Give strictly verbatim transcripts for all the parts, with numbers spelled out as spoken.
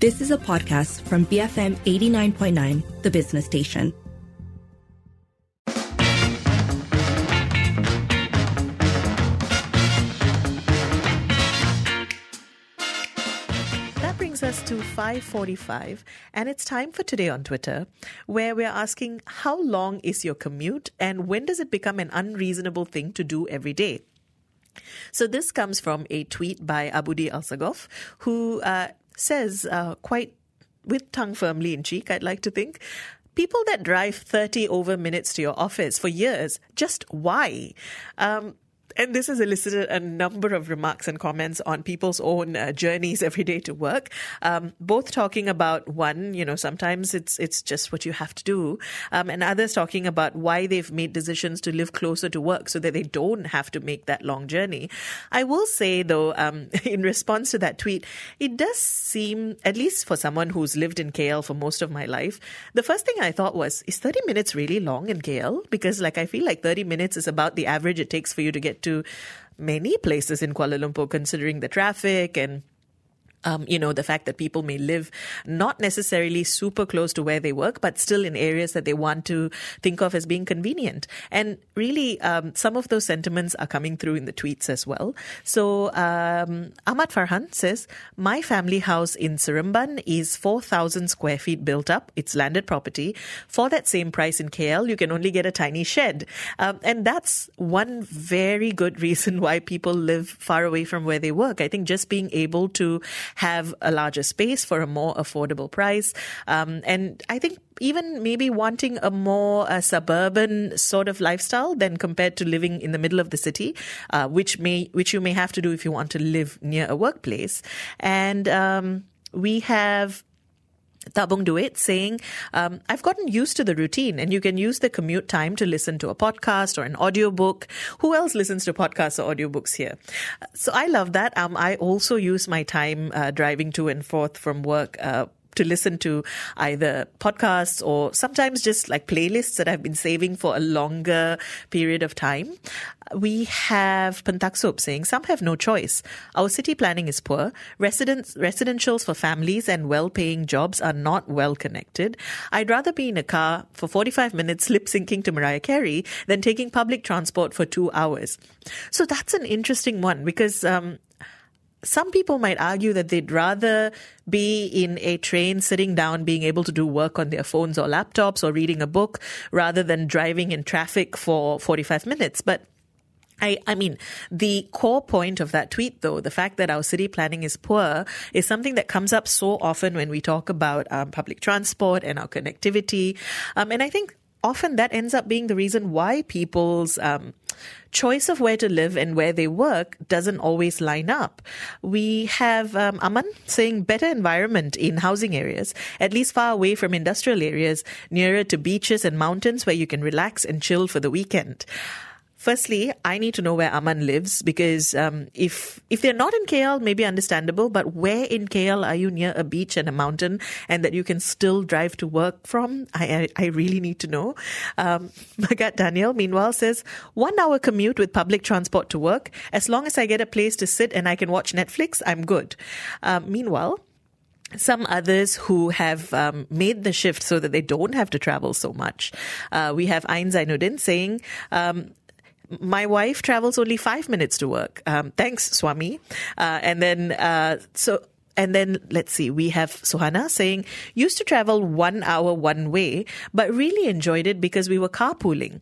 This is a podcast from B F M eighty-nine point nine, The Business Station. That brings us to five forty-five, and it's time for Today on Twitter, where we're asking, how long is your commute and when does it become an unreasonable thing to do every day? So this comes from a tweet by Abudi Alsagoff, who... Uh, says, uh, quite with tongue firmly in cheek, I'd like to think, people that drive thirty over minutes to your office for years, just why? Um, and this has elicited a number of remarks and comments on people's own uh, journeys every day to work, um, both talking about, one, you know, sometimes it's it's just what you have to do, um, and others talking about why they've made decisions to live closer to work so that they don't have to make that long journey. I will say, though, um, in response to that tweet, it does seem, at least for someone who's lived in K L for most of my life, the first thing I thought was, is thirty minutes really long in K L? Because, like, I feel like thirty minutes is about the average it takes for you to get to many places in Kuala Lumpur, considering the traffic and Um, you know, the fact that people may live not necessarily super close to where they work, but still in areas that they want to think of as being convenient. And really, um, some of those sentiments are coming through in the tweets as well. So, um, Ahmad Farhan says, my family house in Seremban is four thousand square feet built up. It's landed property. For that same price in K L, you can only get a tiny shed. Um, and that's one very good reason why people live far away from where they work. I think just being able to have a larger space for a more affordable price. Um, and I think even maybe wanting a more uh, suburban sort of lifestyle than compared to living in the middle of the city, uh, which may which you may have to do if you want to live near a workplace. And um, we have Tabung Duit saying, um, I've gotten used to the routine, and you can use the commute time to listen to a podcast or an audiobook. Who else listens to podcasts or audiobooks here? So I love that. Um, I also use my time uh, driving to and forth from work uh, to listen to either podcasts or sometimes just like playlists that I've been saving for a longer period of time. We have Pantak Soap saying, some have no choice. Our city planning is poor. Residents, residentials for families and well-paying jobs are not well-connected. I'd rather be in a car for forty-five minutes lip-syncing to Mariah Carey than taking public transport for two hours. So that's an interesting one because... Um, Some people might argue that they'd rather be in a train sitting down, being able to do work on their phones or laptops or reading a book rather than driving in traffic for forty-five minutes. But I, I mean, the core point of that tweet, though, the fact that our city planning is poor is something that comes up so often when we talk about um, public transport and our connectivity. Um, and I think often that ends up being the reason why people's um, choice of where to live and where they work doesn't always line up. We have um, Aman saying better environment in housing areas, at least far away from industrial areas, nearer to beaches and mountains where you can relax and chill for the weekend. Firstly, I need to know where Aman lives because um, if if they're not in K L, maybe understandable, but where in K L are you near a beach and a mountain and that you can still drive to work from? I I, I really need to know. Um, Magat Daniel, meanwhile, says, one hour commute with public transport to work. As long as I get a place to sit and I can watch Netflix, I'm good. Uh, meanwhile... Some others who have um, made the shift so that they don't have to travel so much. Uh, we have Ayn Zainuddin saying... Um, My wife travels only five minutes to work. Um, thanks, Swami. Uh, and then, uh, so, and then let's see, we have Suhana saying, used to travel one hour one way, but really enjoyed it because we were carpooling.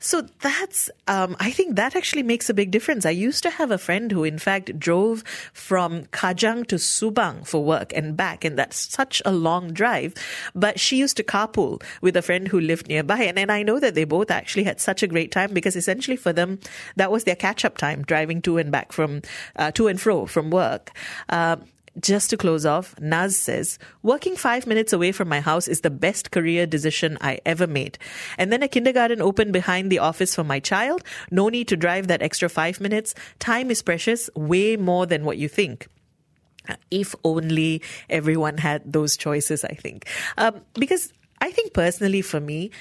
So that's, um, I think that actually makes a big difference. I used to have a friend who, in fact, drove from Kajang to Subang for work and back. And that's such a long drive. But she used to carpool with a friend who lived nearby. And, and I know that they both actually had such a great time because essentially for them, that was their catch-up time, driving to and back from, uh, to and fro from work. Uh, Just to close off, Naz says, working five minutes away from my house is the best career decision I ever made. And then a kindergarten opened behind the office for my child. No need to drive that extra five minutes. Time is precious, way more than what you think. If only everyone had those choices, I think. Um, because I think personally for me,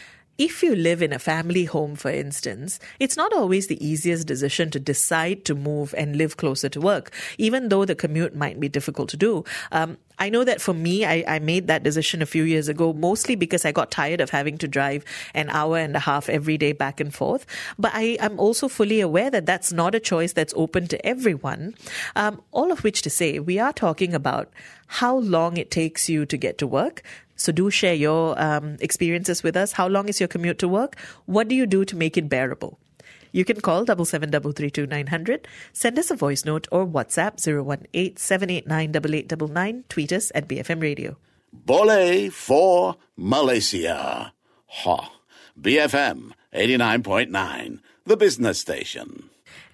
if you live in a family home, for instance, it's not always the easiest decision to decide to move and live closer to work, even though the commute might be difficult to do. Um, I know that for me, I, I made that decision a few years ago, mostly because I got tired of having to drive an hour and a half every day back and forth. But I, I'm also fully aware that that's not a choice that's open to everyone. Um, all of which to say, we are talking about how long it takes you to get to work. So do share your um, experiences with us. How long is your commute to work? What do you do to make it bearable? You can call double seven double three two nine hundred, send us a voice note or WhatsApp zero one eight seven eight nine eight eight nine nine, tweet us at B F M Radio. Boleh for Malaysia. Ha. B F M eighty-nine point nine, the business station.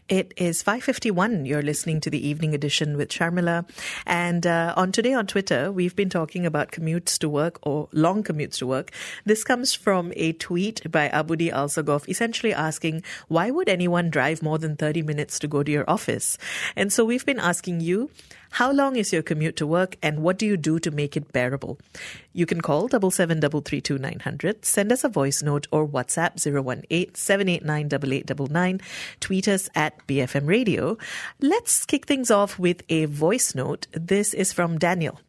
It is five fifty-one. You're listening to the Evening Edition with Sharmila. And uh, on Today on Twitter, we've been talking about commutes to work or long commutes to work. This comes from a tweet by Abudi Alsagoff, essentially asking, why would anyone drive more than thirty minutes to go to your office? And so we've been asking you, how long is your commute to work and what do you do to make it bearable? You can call double seven double three two nine hundred, send us a voice note or WhatsApp zero one eight seven eight nine eight eight nine nine, tweet us at B F M Radio. Let's kick things off with a voice note. This is from Daniel.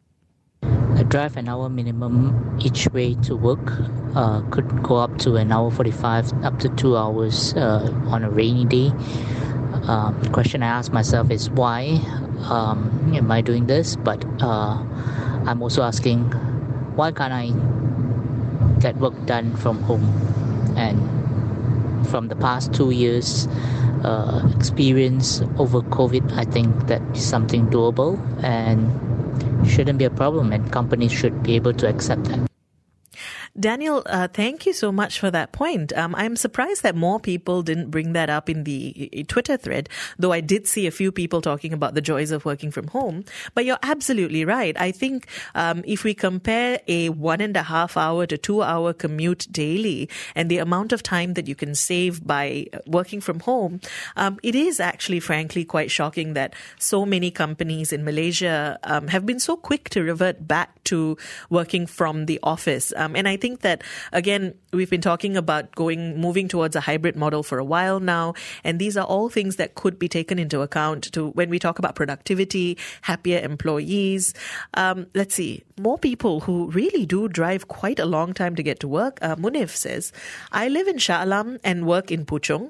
I drive an hour minimum each way to work. Uh, could go up to an hour forty-five, up to two hours uh, on a rainy day. Um, the question I ask myself is why um, am I doing this? But uh, I'm also asking, why can't I get work done from home? And from the past two years uh, experience over COVID, I think that is something doable and shouldn't be a problem, and companies should be able to accept that. Daniel, uh, thank you so much for that point. Um, I'm surprised that more people didn't bring that up in the uh, Twitter thread, though I did see a few people talking about the joys of working from home. But you're absolutely right. I think um, if we compare a one and a half hour to two hour commute daily and the amount of time that you can save by working from home, um, it is actually, frankly, quite shocking that so many companies in Malaysia um, have been so quick to revert back to working from the office. Um, and I I think that, again, we've been talking about going, moving towards a hybrid model for a while now. And these are all things that could be taken into account to when we talk about productivity, happier employees. Um, let's see, more people who really do drive quite a long time to get to work. Uh, Munif says, I live in Sha'alam and work in Puchong.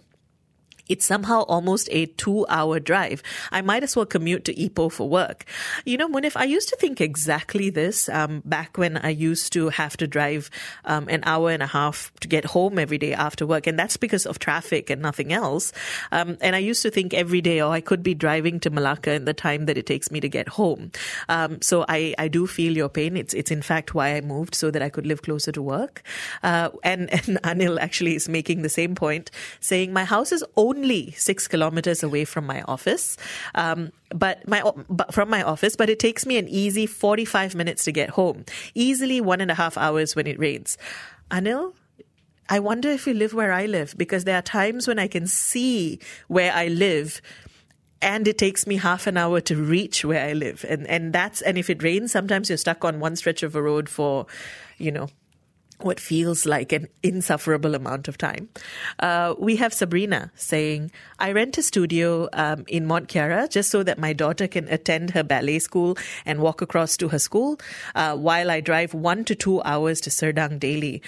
It's somehow almost a two-hour drive. I might as well commute to Ipoh for work. You know, Munif, I used to think exactly this um, back when I used to have to drive um, an hour and a half to get home every day after work. And that's because of traffic and nothing else. Um, and I used to think every day, oh, I could be driving to Malacca in the time that it takes me to get home. Um, so I, I do feel your pain. It's, it's in fact why I moved, so that I could live closer to work. Uh, and, and Anil actually is making the same point, saying my house is only Only six kilometers away from my office, um, but my but from my office. But it takes me an easy forty-five minutes to get home. Easily one and a half hours when it rains. Anil, I wonder if you live where I live, because there are times when I can see where I live, and it takes me half an hour to reach where I live. And and that's and if it rains, sometimes you're stuck on one stretch of a road for, you know, what feels like an insufferable amount of time. Uh, we have Sabrina saying, I rent a studio um, in Mont Kiara just so that my daughter can attend her ballet school and walk across to her school uh, while I drive one to two hours to Serdang daily.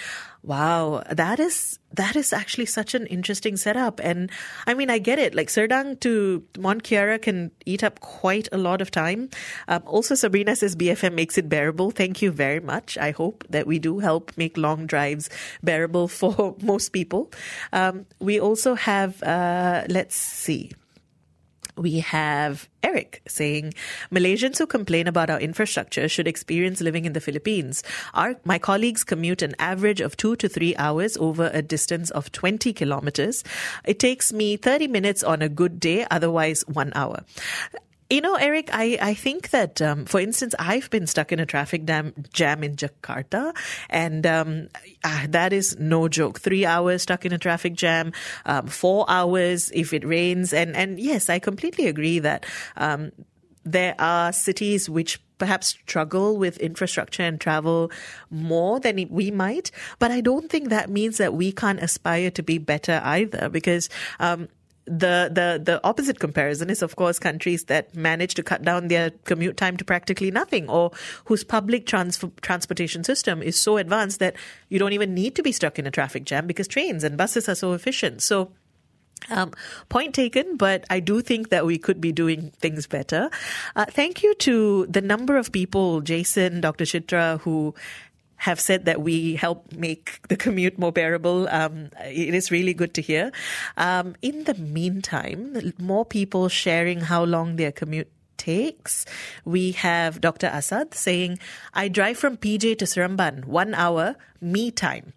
Wow, that is that is actually such an interesting setup. And I mean, I get it. Like Serdang to Mont Kiara can eat up quite a lot of time. Um, also, Sabrina says B F M makes it bearable. Thank you very much. I hope that we do help make long drives bearable for most people. Um, we also have, uh, let's see. We have Eric saying, Malaysians who complain about our infrastructure should experience living in the Philippines. Our, my colleagues commute an average of two to three hours over a distance of twenty kilometers. It takes me thirty minutes on a good day, otherwise one hour. You know, Eric, I, I think that, um, for instance, I've been stuck in a traffic jam, jam in Jakarta, and um, ah, that is no joke. Three hours stuck in a traffic jam, um, four hours if it rains. And, and yes, I completely agree that um, there are cities which perhaps struggle with infrastructure and travel more than we might. But I don't think that means that we can't aspire to be better either, because um, The, the the opposite comparison is, of course, countries that manage to cut down their commute time to practically nothing, or whose public trans- transportation system is so advanced that you don't even need to be stuck in a traffic jam because trains and buses are so efficient. So Um, point taken, but I do think that we could be doing things better. Uh, thank you to the number of people, Jason, Doctor Chitra, who have said that we help make the commute more bearable. Um, it is really good to hear. Um, in the meantime, more people sharing how long their commute takes. We have Doctor Asad saying, I drive from P J to Seremban, one hour, me time.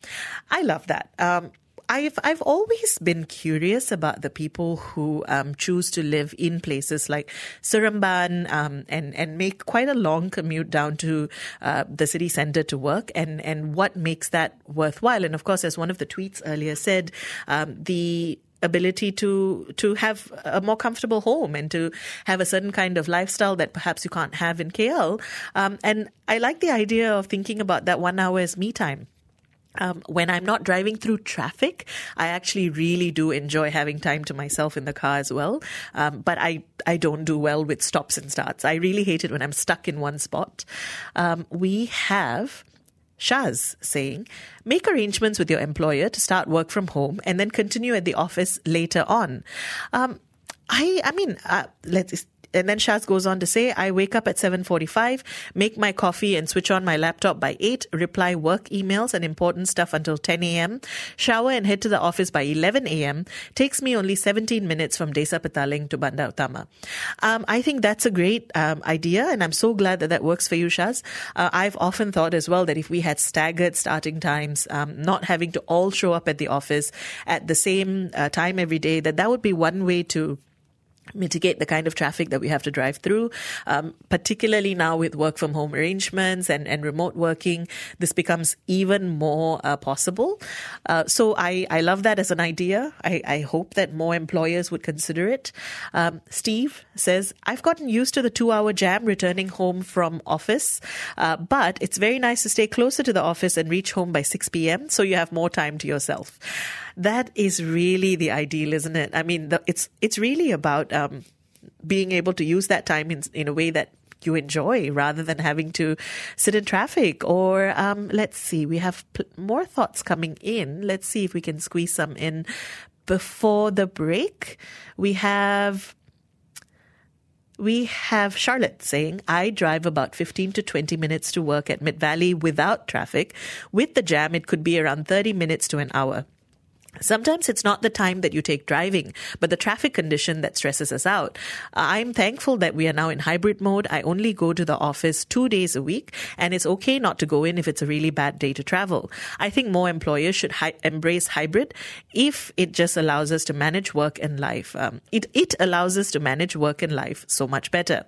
I love that. Um, I've I've always been curious about the people who um, choose to live in places like Seremban um, and and make quite a long commute down to uh, the city centre to work, and and what makes that worthwhile. And of course, as one of the tweets earlier said, um, the ability to to have a more comfortable home and to have a certain kind of lifestyle that perhaps you can't have in K L. Um, and I like the idea of thinking about that one hour as me time. Um, when I'm not driving through traffic, I actually really do enjoy having time to myself in the car as well. Um, but I, I don't do well with stops and starts. I really hate it when I'm stuck in one spot. Um, we have Shaz saying, make arrangements with your employer to start work from home and then continue at the office later on. Um, I, I mean, uh, let's... And then Shaz goes on to say, I wake up at seven forty-five, make my coffee and switch on my laptop by eight, reply work emails and important stuff until ten a.m, shower and head to the office by eleven a.m. Takes me only seventeen minutes from Desa Petaling to Bandar Utama. Um, I think that's a great um, idea, and I'm so glad that that works for you, Shaz. Uh, I've often thought as well that if we had staggered starting times, um, not having to all show up at the office at the same uh, time every day, that that would be one way to mitigate the kind of traffic that we have to drive through, um, particularly now with work from home arrangements and, and remote working. This becomes even more uh, possible. Uh, so I, I love that as an idea. I, I hope that more employers would consider it. Um, Steve says, I've gotten used to the two-hour jam returning home from office, uh, but it's very nice to stay closer to the office and reach home by six p.m. so you have more time to yourself. That is really the ideal, isn't it? I mean, the, it's it's really about um, being able to use that time in, in a way that you enjoy rather than having to sit in traffic. Or um, let's see, we have pl- more thoughts coming in. Let's see if we can squeeze some in before the break. We have... We have Charlotte saying, I drive about fifteen to twenty minutes to work at Mid-Valley without traffic. With the jam, it could be around thirty minutes to an hour. Sometimes it's not the time that you take driving, but the traffic condition that stresses us out. I'm thankful that we are now in hybrid mode. I only go to the office two days a week, and it's okay not to go in if it's a really bad day to travel. I think more employers should hi- embrace hybrid if it just allows us to manage work and life. Um, it, it allows us to manage work and life so much better.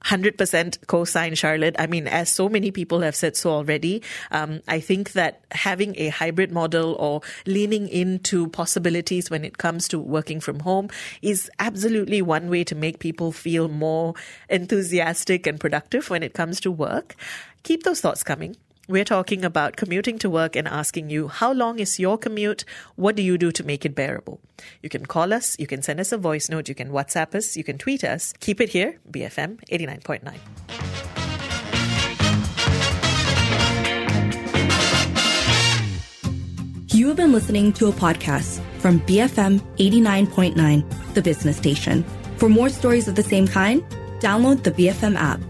one hundred percent co-sign, Charlotte. I mean, as so many people have said so already, um, I think that having a hybrid model or leaning into possibilities when it comes to working from home is absolutely one way to make people feel more enthusiastic and productive when it comes to work. Keep those thoughts coming. We're talking about commuting to work and asking you, how long is your commute? What do you do to make it bearable? You can call us, you can send us a voice note, you can WhatsApp us, you can tweet us. Keep it here, B F M eighty-nine point nine. You have been listening to a podcast from B F M eighty-nine point nine, the business station. For more stories of the same kind, download the B F M app.